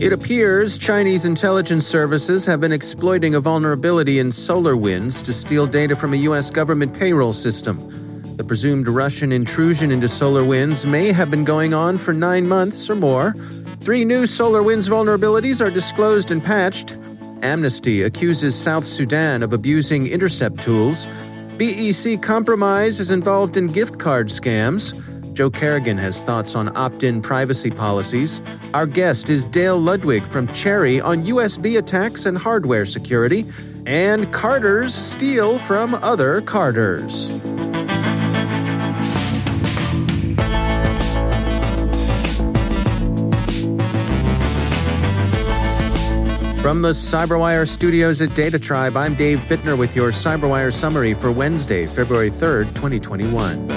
It appears Chinese intelligence services have been exploiting a vulnerability in SolarWinds to steal data from a U.S. government payroll system. The presumed Russian intrusion into SolarWinds may have been going on for 9 months or more. 3 new SolarWinds vulnerabilities are disclosed and patched. Amnesty accuses South Sudan of abusing intercept tools. BEC compromise is involved in gift card scams. Joe Carrigan has thoughts on opt-in privacy policies. Our guest is Dale Ludwig from Cherry on USB attacks and hardware security, and Carters steal from other Carters. From the CyberWire studios at Datatribe, I'm Dave Bittner with your CyberWire summary for Wednesday, February 3rd, 2021.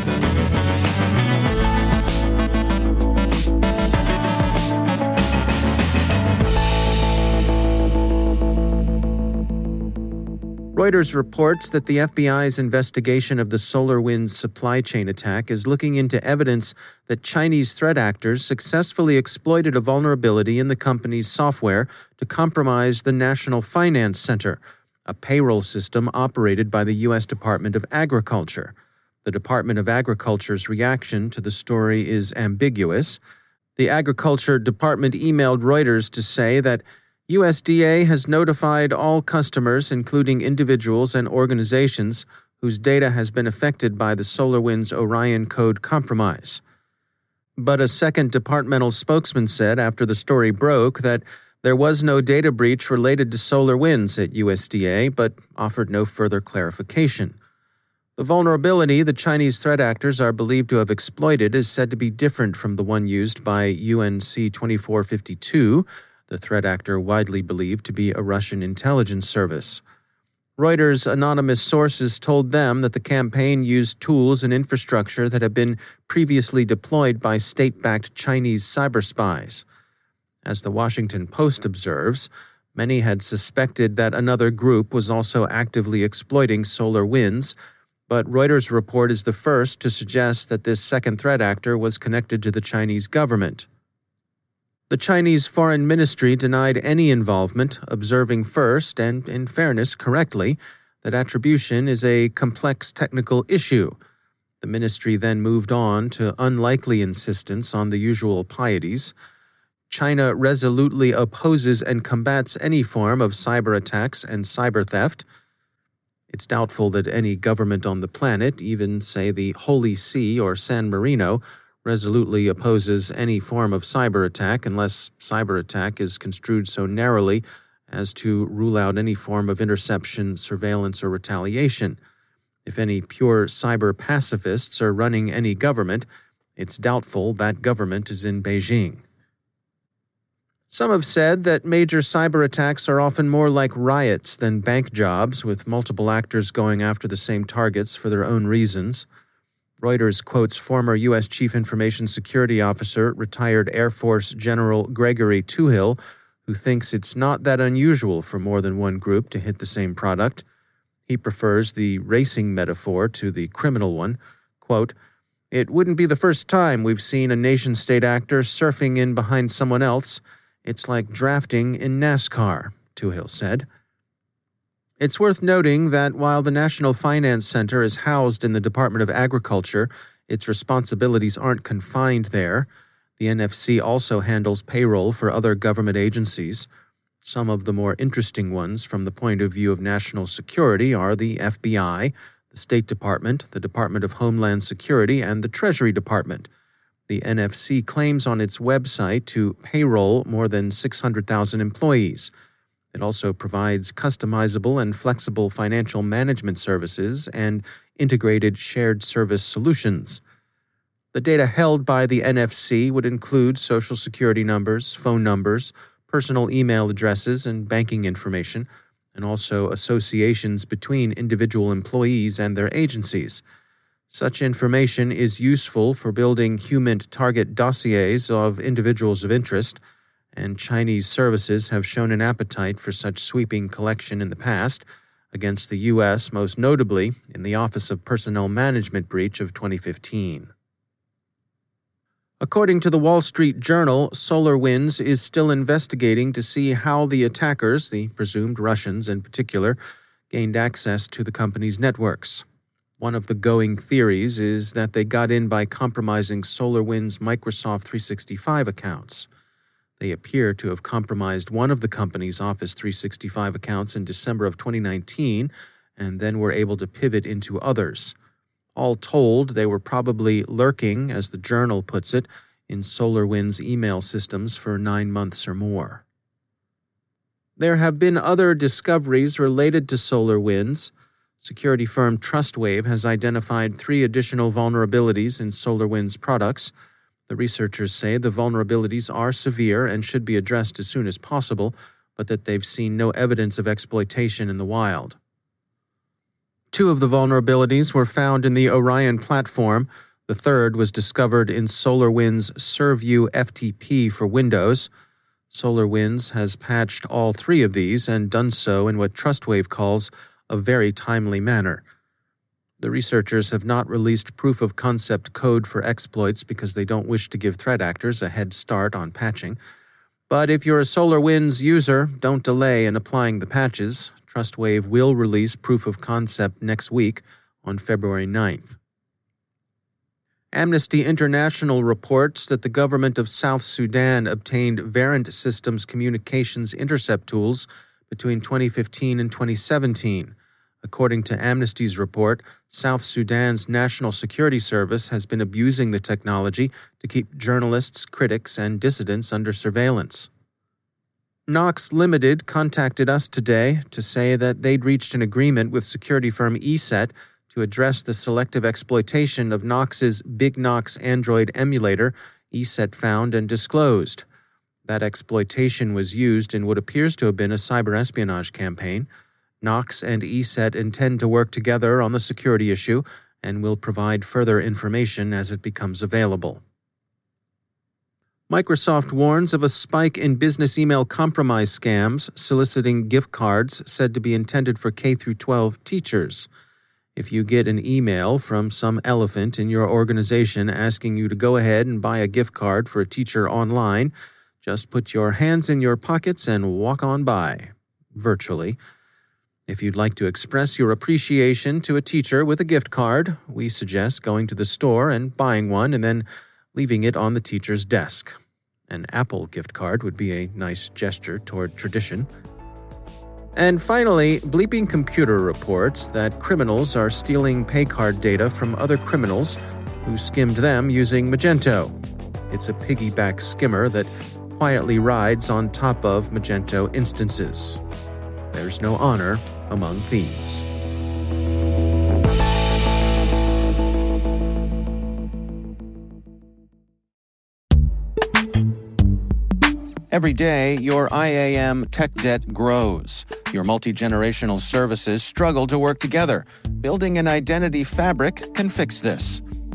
Reuters reports that the FBI's investigation of the SolarWinds supply chain attack is looking into evidence that Chinese threat actors successfully exploited a vulnerability in the company's software to compromise the National Finance Center, a payroll system operated by the U.S. Department of Agriculture. The Department of Agriculture's reaction to the story is ambiguous. The Agriculture Department emailed Reuters to say that USDA has notified all customers, including individuals and organizations, whose data has been affected by the SolarWinds Orion code compromise. But a second departmental spokesman said after the story broke that there was no data breach related to SolarWinds at USDA, but offered no further clarification. The vulnerability the Chinese threat actors are believed to have exploited is said to be different from the one used by UNC2452, the threat actor widely believed to be a Russian intelligence service. Reuters' anonymous sources told them that the campaign used tools and infrastructure that had been previously deployed by state-backed Chinese cyber spies. As the Washington Post observes, many had suspected that another group was also actively exploiting SolarWinds, but Reuters' report is the first to suggest that this second threat actor was connected to the Chinese government. The Chinese Foreign Ministry denied any involvement, observing first, and in fairness correctly, that attribution is a complex technical issue. The ministry then moved on to unlikely insistence on the usual pieties. China resolutely opposes and combats any form of cyber attacks and cyber theft. It's doubtful that any government on the planet, even, say, the Holy See or San Marino, resolutely opposes any form of cyber attack unless cyber attack is construed so narrowly as to rule out any form of interception, surveillance, or retaliation. If any pure cyber pacifists are running any government, it's doubtful that government is in Beijing. Some have said that major cyber attacks are often more like riots than bank jobs, with multiple actors going after the same targets for their own reasons. Reuters quotes former U.S. Chief Information Security Officer, retired Air Force General Gregory Toohill, who thinks it's not that unusual for more than one group to hit the same product. He prefers the racing metaphor to the criminal one. Quote, "It wouldn't be the first time we've seen a nation-state actor surfing in behind someone else. It's like drafting in NASCAR," Toohill said. It's worth noting that while the National Finance Center is housed in the Department of Agriculture, its responsibilities aren't confined there. The NFC also handles payroll for other government agencies. Some of the more interesting ones from the point of view of national security are the FBI, the State Department, the Department of Homeland Security, and the Treasury Department. The NFC claims on its website to payroll more than 600,000 employees. It also provides customizable and flexible financial management services and integrated shared service solutions. The data held by the NFC would include social security numbers, phone numbers, personal email addresses, and banking information, and also associations between individual employees and their agencies. Such information is useful for building human target dossiers of individuals of interest, and Chinese services have shown an appetite for such sweeping collection in the past, against the U.S. most notably in the Office of Personnel Management breach of 2015. According to the Wall Street Journal, SolarWinds is still investigating to see how the attackers, the presumed Russians in particular, gained access to the company's networks. One of the going theories is that they got in by compromising SolarWinds' Microsoft 365 accounts. They appear to have compromised one of the company's Office 365 accounts in December of 2019 and then were able to pivot into others. All told, they were probably lurking, as the journal puts it, in SolarWinds' email systems for 9 months or more. There have been other discoveries related to SolarWinds. Security firm Trustwave has identified 3 additional vulnerabilities in SolarWinds products. The researchers say the vulnerabilities are severe and should be addressed as soon as possible, but that they've seen no evidence of exploitation in the wild. 2 of the vulnerabilities were found in the Orion platform. The third was discovered in SolarWinds ServView FTP for Windows. SolarWinds has patched all 3 of these and done so in what Trustwave calls a very timely manner. The researchers have not released proof-of-concept code for exploits because they don't wish to give threat actors a head start on patching. But if you're a SolarWinds user, don't delay in applying the patches. Trustwave will release proof of concept next week on February 9th. Amnesty International reports that the government of South Sudan obtained Variant Systems communications intercept tools between 2015 and 2017. According to Amnesty's report, South Sudan's National Security Service has been abusing the technology to keep journalists, critics, and dissidents under surveillance. Knox Limited contacted us today to say that they'd reached an agreement with security firm ESET to address the selective exploitation of Knox's Big Knox Android emulator, ESET found and disclosed. That exploitation was used in what appears to have been a cyber espionage campaign. Knox and ESET intend to work together on the security issue and will provide further information as it becomes available. Microsoft warns of a spike in business email compromise scams soliciting gift cards said to be intended for K-12 teachers. If you get an email from some elephant in your organization asking you to go ahead and buy a gift card for a teacher online, just put your hands in your pockets and walk on by, virtually. If you'd like to express your appreciation to a teacher with a gift card, we suggest going to the store and buying one and then leaving it on the teacher's desk. An Apple gift card would be a nice gesture toward tradition. And finally, Bleeping Computer reports that criminals are stealing pay card data from other criminals who skimmed them using Magento. It's a piggyback skimmer that quietly rides on top of Magento instances. There's no honor among thieves. Every day, your IAM tech debt grows. Your multi-generational services struggle to work together. Building an identity fabric can fix this.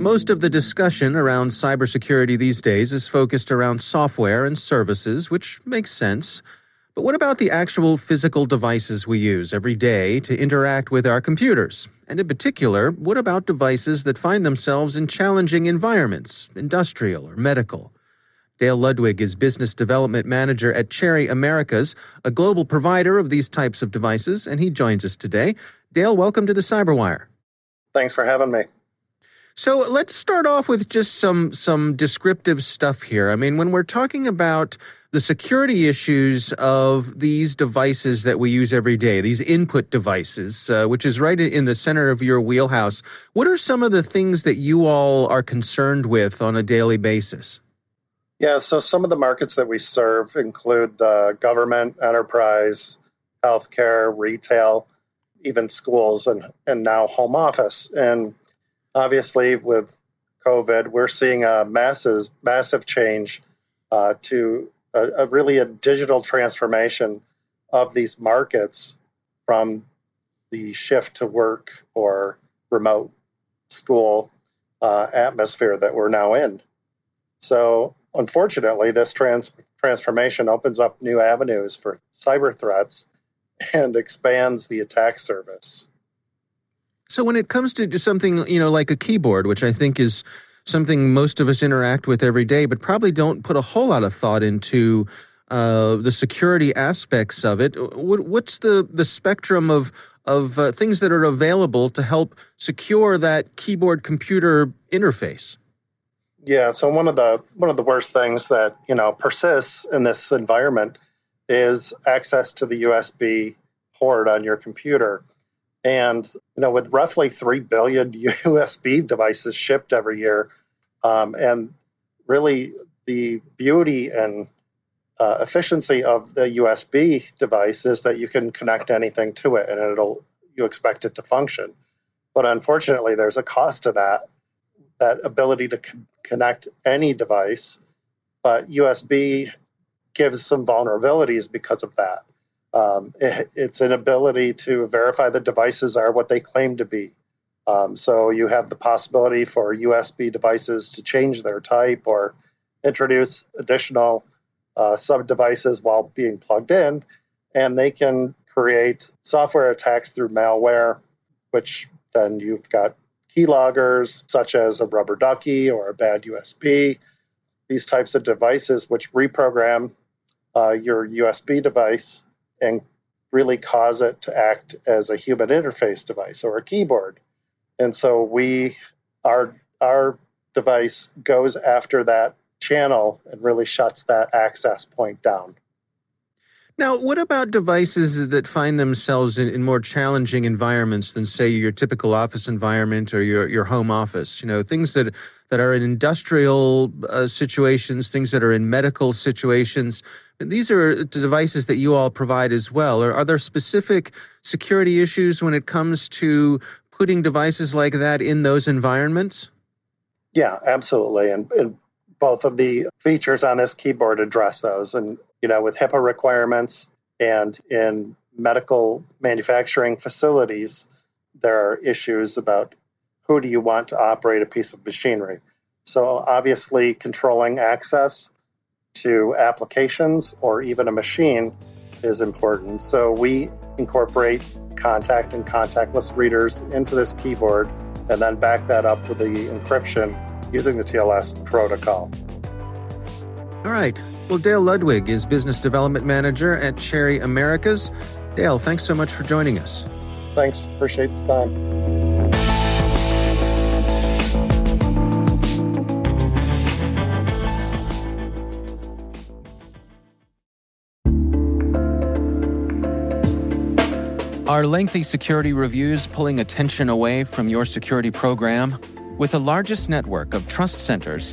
Most of the discussion around cybersecurity these days is focused around software and services, which makes sense. But what about the actual physical devices we use every day to interact with our computers? And in particular, what about devices that find themselves in challenging environments, industrial or medical? Dale Ludwig is Business Development Manager at Cherry Americas, a global provider of these types of devices, and he joins us today. Dale, welcome to the CyberWire. Thanks for having me. So let's start off with just some descriptive stuff here. I mean, when we're talking about the security issues of these devices that we use every day, these input devices, which is right in the center of your wheelhouse, what are some of the things that you all are concerned with on a daily basis? Yeah, so some of the markets that we serve include the government, enterprise, healthcare, retail, even schools, and now home office. And obviously, with COVID, we're seeing a massive change to a digital transformation of these markets from the shift to work or remote school atmosphere that we're now in. So unfortunately, this transformation opens up new avenues for cyber threats and expands the attack surface. So when it comes to something, like a keyboard, which I think is something most of us interact with every day, but probably don't put a whole lot of thought into the security aspects of it, what's the spectrum of things that are available to help secure that keyboard-computer interface? Yeah, so one of the worst things that persists in this environment is access to the USB port on your computer. And, with roughly 3 billion USB devices shipped every year, and really the beauty and efficiency of the USB device is that you can connect anything to it and you expect it to function. But unfortunately, there's a cost to that. That ability to connect any device, but USB gives some vulnerabilities because of that. It's an ability to verify the devices are what they claim to be. So you have the possibility for USB devices to change their type or introduce additional sub-devices while being plugged in, and they can create software attacks through malware, which then you've got keyloggers such as a rubber ducky or a bad USB, these types of devices which reprogram your USB device and really cause it to act as a human interface device or a keyboard. And so our device goes after that channel and really shuts that access point down. Now, what about devices that find themselves in more challenging environments than, say, your typical office environment or your home office? Things that are in industrial situations, things that are in medical situations. These are devices that you all provide as well. Are there specific security issues when it comes to putting devices like that in those environments? Yeah, absolutely. And both of the features on this keyboard address those. And with HIPAA requirements and in medical manufacturing facilities, there are issues about who do you want to operate a piece of machinery? So obviously controlling access to applications or even a machine is important. So we incorporate contact and contactless readers into this keyboard and then back that up with the encryption using the TLS protocol. All right. Well, Dale Ludwig is Business Development Manager at Cherry Americas. Dale, thanks so much for joining us. Thanks. Appreciate the time. Are lengthy security reviews pulling attention away from your security program? With the largest network of trust centers,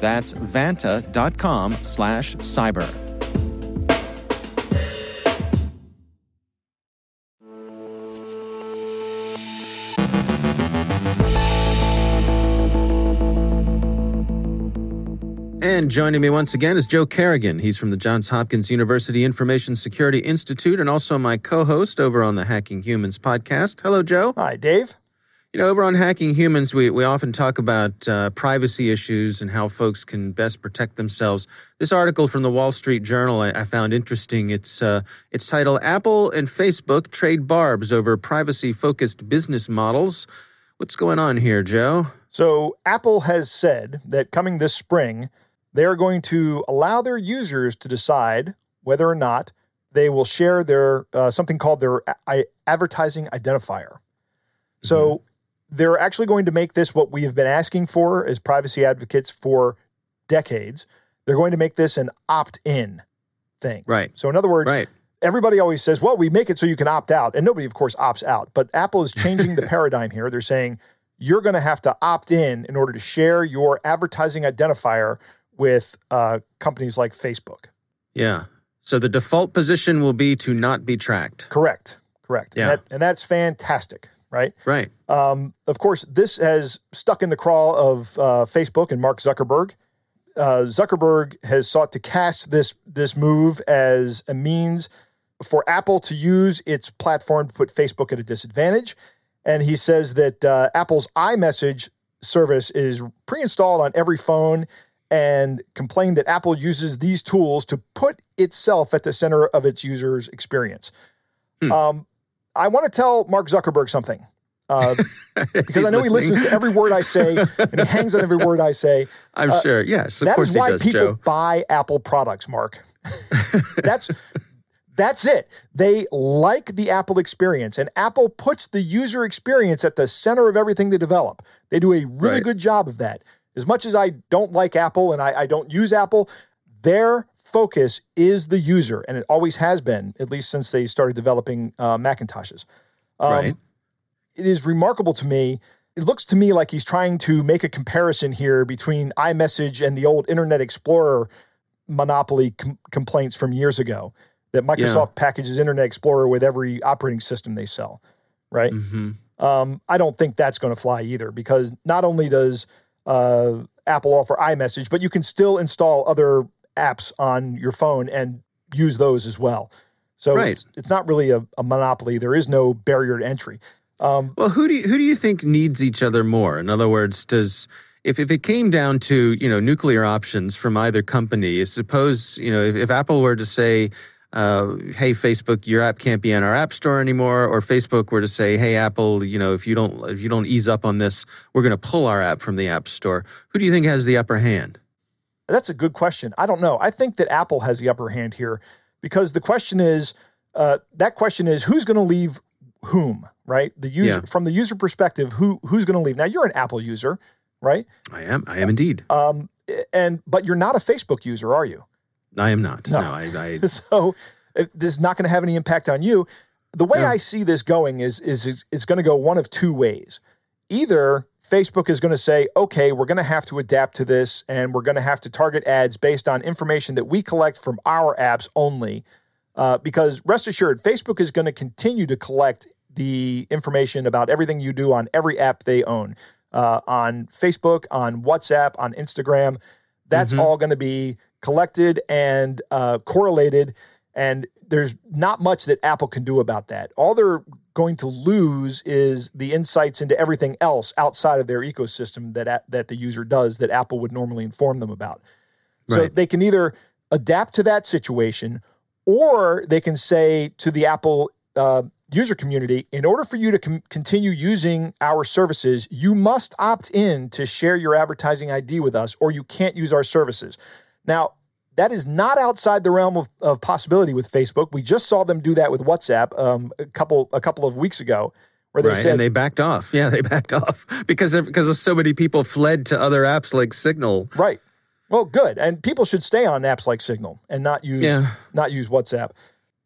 That's vanta.com/cyber. And joining me once again is Joe Carrigan. He's from the Johns Hopkins University Information Security Institute and also my co-host over on the Hacking Humans podcast. Hello, Joe. Hi, Dave. You know, over on Hacking Humans, we often talk about privacy issues and how folks can best protect themselves. This article from the Wall Street Journal I found interesting. It's titled, Apple and Facebook Trade Barbs Over Privacy-Focused Business Models. What's going on here, Joe? So Apple has said that coming this spring, they are going to allow their users to decide whether or not they will share their something called their advertising identifier. So they're actually going to make this what we have been asking for as privacy advocates for decades. They're going to make this an opt-in thing. Right. So in other words, everybody always says, well, we make it so you can opt out. And nobody, of course, opts out. But Apple is changing the paradigm here. They're saying you're going to have to opt in order to share your advertising identifier with companies like Facebook. Yeah. So the default position will be to not be tracked. Correct. Yeah. And that's fantastic. Right. Of course, this has stuck in the crawl of Facebook and Mark Zuckerberg. Zuckerberg has sought to cast this move as a means for Apple to use its platform to put Facebook at a disadvantage. And he says that Apple's iMessage service is pre-installed on every phone and complained that Apple uses these tools to put itself at the center of its users' experience. I want to tell Mark Zuckerberg something because I know he listens to every word I say and he hangs on every word I say. I'm sure. Yes, of course he does, Joe. That is why people buy Apple products, Mark. That's it. They like the Apple experience, and Apple puts the user experience at the center of everything they develop. They do a really good job of that. As much as I don't like Apple and I don't use Apple, their focus is the user, and it always has been, at least since they started developing Macintoshes. It is remarkable to me. It looks to me like he's trying to make a comparison here between iMessage and the old Internet Explorer monopoly complaints from years ago that Microsoft packages Internet Explorer with every operating system they sell, right? I don't think that's going to fly either, because not only does Apple offer iMessage, but you can still install other apps on your phone and use those as well. So it's not really a monopoly. There is no barrier to entry. Well, who do you think needs each other more? In other words, if it came down to, nuclear options from either company, suppose, if Apple were to say, hey, Facebook, your app can't be in our app store anymore, or Facebook were to say, hey, Apple, if you don't ease up on this, we're going to pull our app from the app store. Who do you think has the upper hand? That's a good question. I don't know. I think that Apple has the upper hand here because the question is, who's going to leave whom, right? The user, from the user perspective, who's going to leave? Now, you're an Apple user, right? I am indeed. But you're not a Facebook user, are you? I am not. No. So this is not going to have any impact on you. The way I see this going is it's going to go one of two ways. Either Facebook is going to say, okay, we're going to have to adapt to this and we're going to have to target ads based on information that we collect from our apps only. Because rest assured, Facebook is going to continue to collect the information about everything you do on every app they own, on Facebook, on WhatsApp, on Instagram. That's all going to be collected and correlated. And there's not much that Apple can do about that. All they're going to lose is the insights into everything else outside of their ecosystem that the user does that Apple would normally inform them about. Right. So they can either adapt to that situation, or they can say to the Apple user community, in order for you to continue using our services, you must opt in to share your advertising ID with us, or you can't use our services. Now, that is not outside the realm of possibility with Facebook. We just saw them do that with WhatsApp a couple of weeks ago, where they said, and they backed off. Yeah, they backed off because so many people fled to other apps like Signal. Right. Well, good, and people should stay on apps like Signal and not use WhatsApp,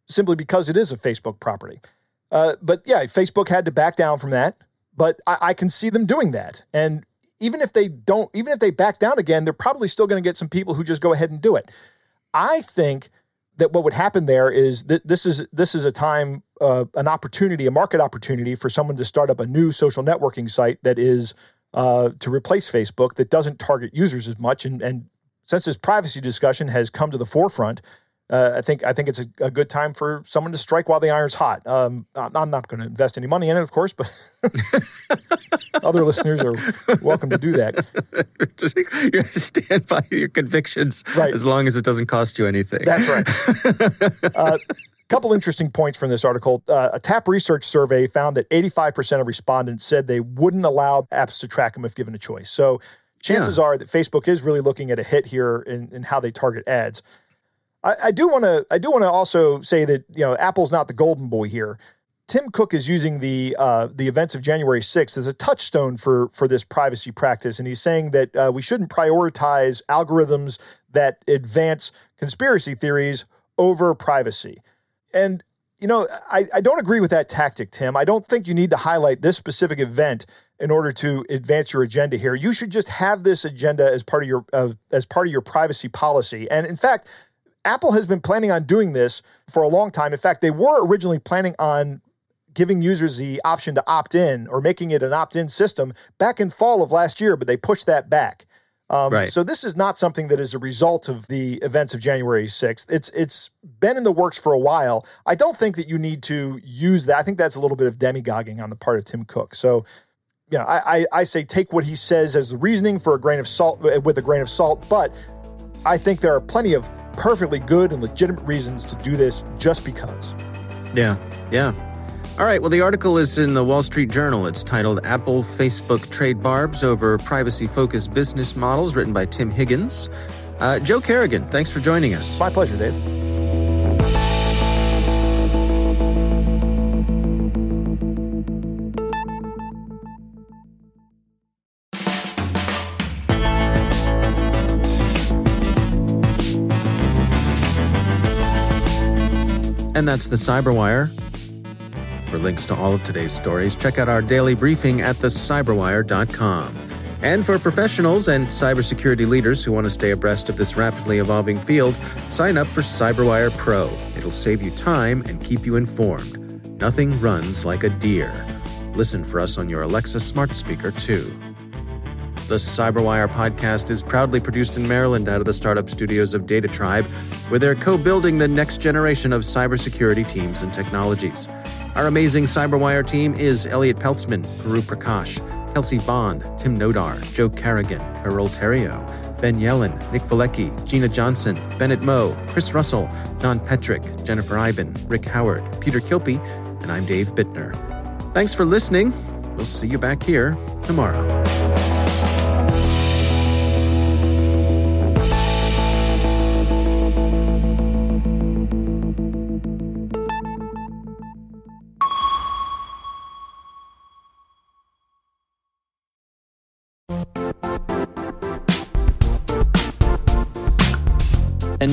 simply because it is a Facebook property. But yeah, Facebook had to back down from that. But I can see them doing that. And even if they back down again, they're probably still going to get some people who just go ahead and do it. I think that what would happen there is that this is a time, an opportunity, a market opportunity for someone to start up a new social networking site that is to replace Facebook, that doesn't target users as much. And since this privacy discussion has come to the forefront, I think it's a good time for someone to strike while the iron's hot. I'm not going to invest any money in it, of course, but other listeners are welcome to do that. You stand by your convictions, right, as long as it doesn't cost you anything. That's right. Couple interesting points from this article. A TAP research survey found that 85% of respondents said they wouldn't allow apps to track them if given a choice. So chances are that Facebook is really looking at a hit here in how they target ads. I do want to also say that, you know, Apple's not the golden boy here. Tim Cook is using the events of January 6th as a touchstone for this privacy practice, and he's saying that we shouldn't prioritize algorithms that advance conspiracy theories over privacy. And, you know, I don't agree with that tactic, Tim. I don't think you need to highlight this specific event in order to advance your agenda here. You should just have this agenda as part of your privacy policy. And in fact, Apple has been planning on doing this for a long time. In fact, they were originally planning on giving users the option to opt in, or making it an opt-in system, back in fall of last year, but they pushed that back. Right. So this is not something that is a result of the events of January 6th. It's been in the works for a while. I don't think that you need to use that. I think that's a little bit of demagoguing on the part of Tim Cook. So yeah, I say take what he says as the reasoning with a grain of salt, but I think there are plenty of perfectly good and legitimate reasons to do this just because. Yeah. All right, well, the article is in the Wall Street Journal. It's titled Apple Facebook Trade Barbs Over Privacy-Focused Business Models, written by Tim Higgins. Joe Carrigan, thanks for joining us. My pleasure, Dave. And that's the CyberWire. For links to all of today's stories, check out our daily briefing at thecyberwire.com. And for professionals and cybersecurity leaders who want to stay abreast of this rapidly evolving field, sign up for CyberWire Pro. It'll save you time and keep you informed. Nothing runs like a deer. Listen for us on your Alexa smart speaker, too. The CyberWire podcast is proudly produced in Maryland out of the startup studios of Datatribe, where they're co-building the next generation of cybersecurity teams and technologies. Our amazing CyberWire team is Elliot Peltzman, Guru Prakash, Kelsey Bond, Tim Nodar, Joe Carrigan, Carol Terrio, Ben Yellen, Nick Vilecki, Gina Johnson, Bennett Moe, Chris Russell, John Petrick, Jennifer Iben, Rick Howard, Peter Kilpie, and I'm Dave Bittner. Thanks for listening. We'll see you back here tomorrow. And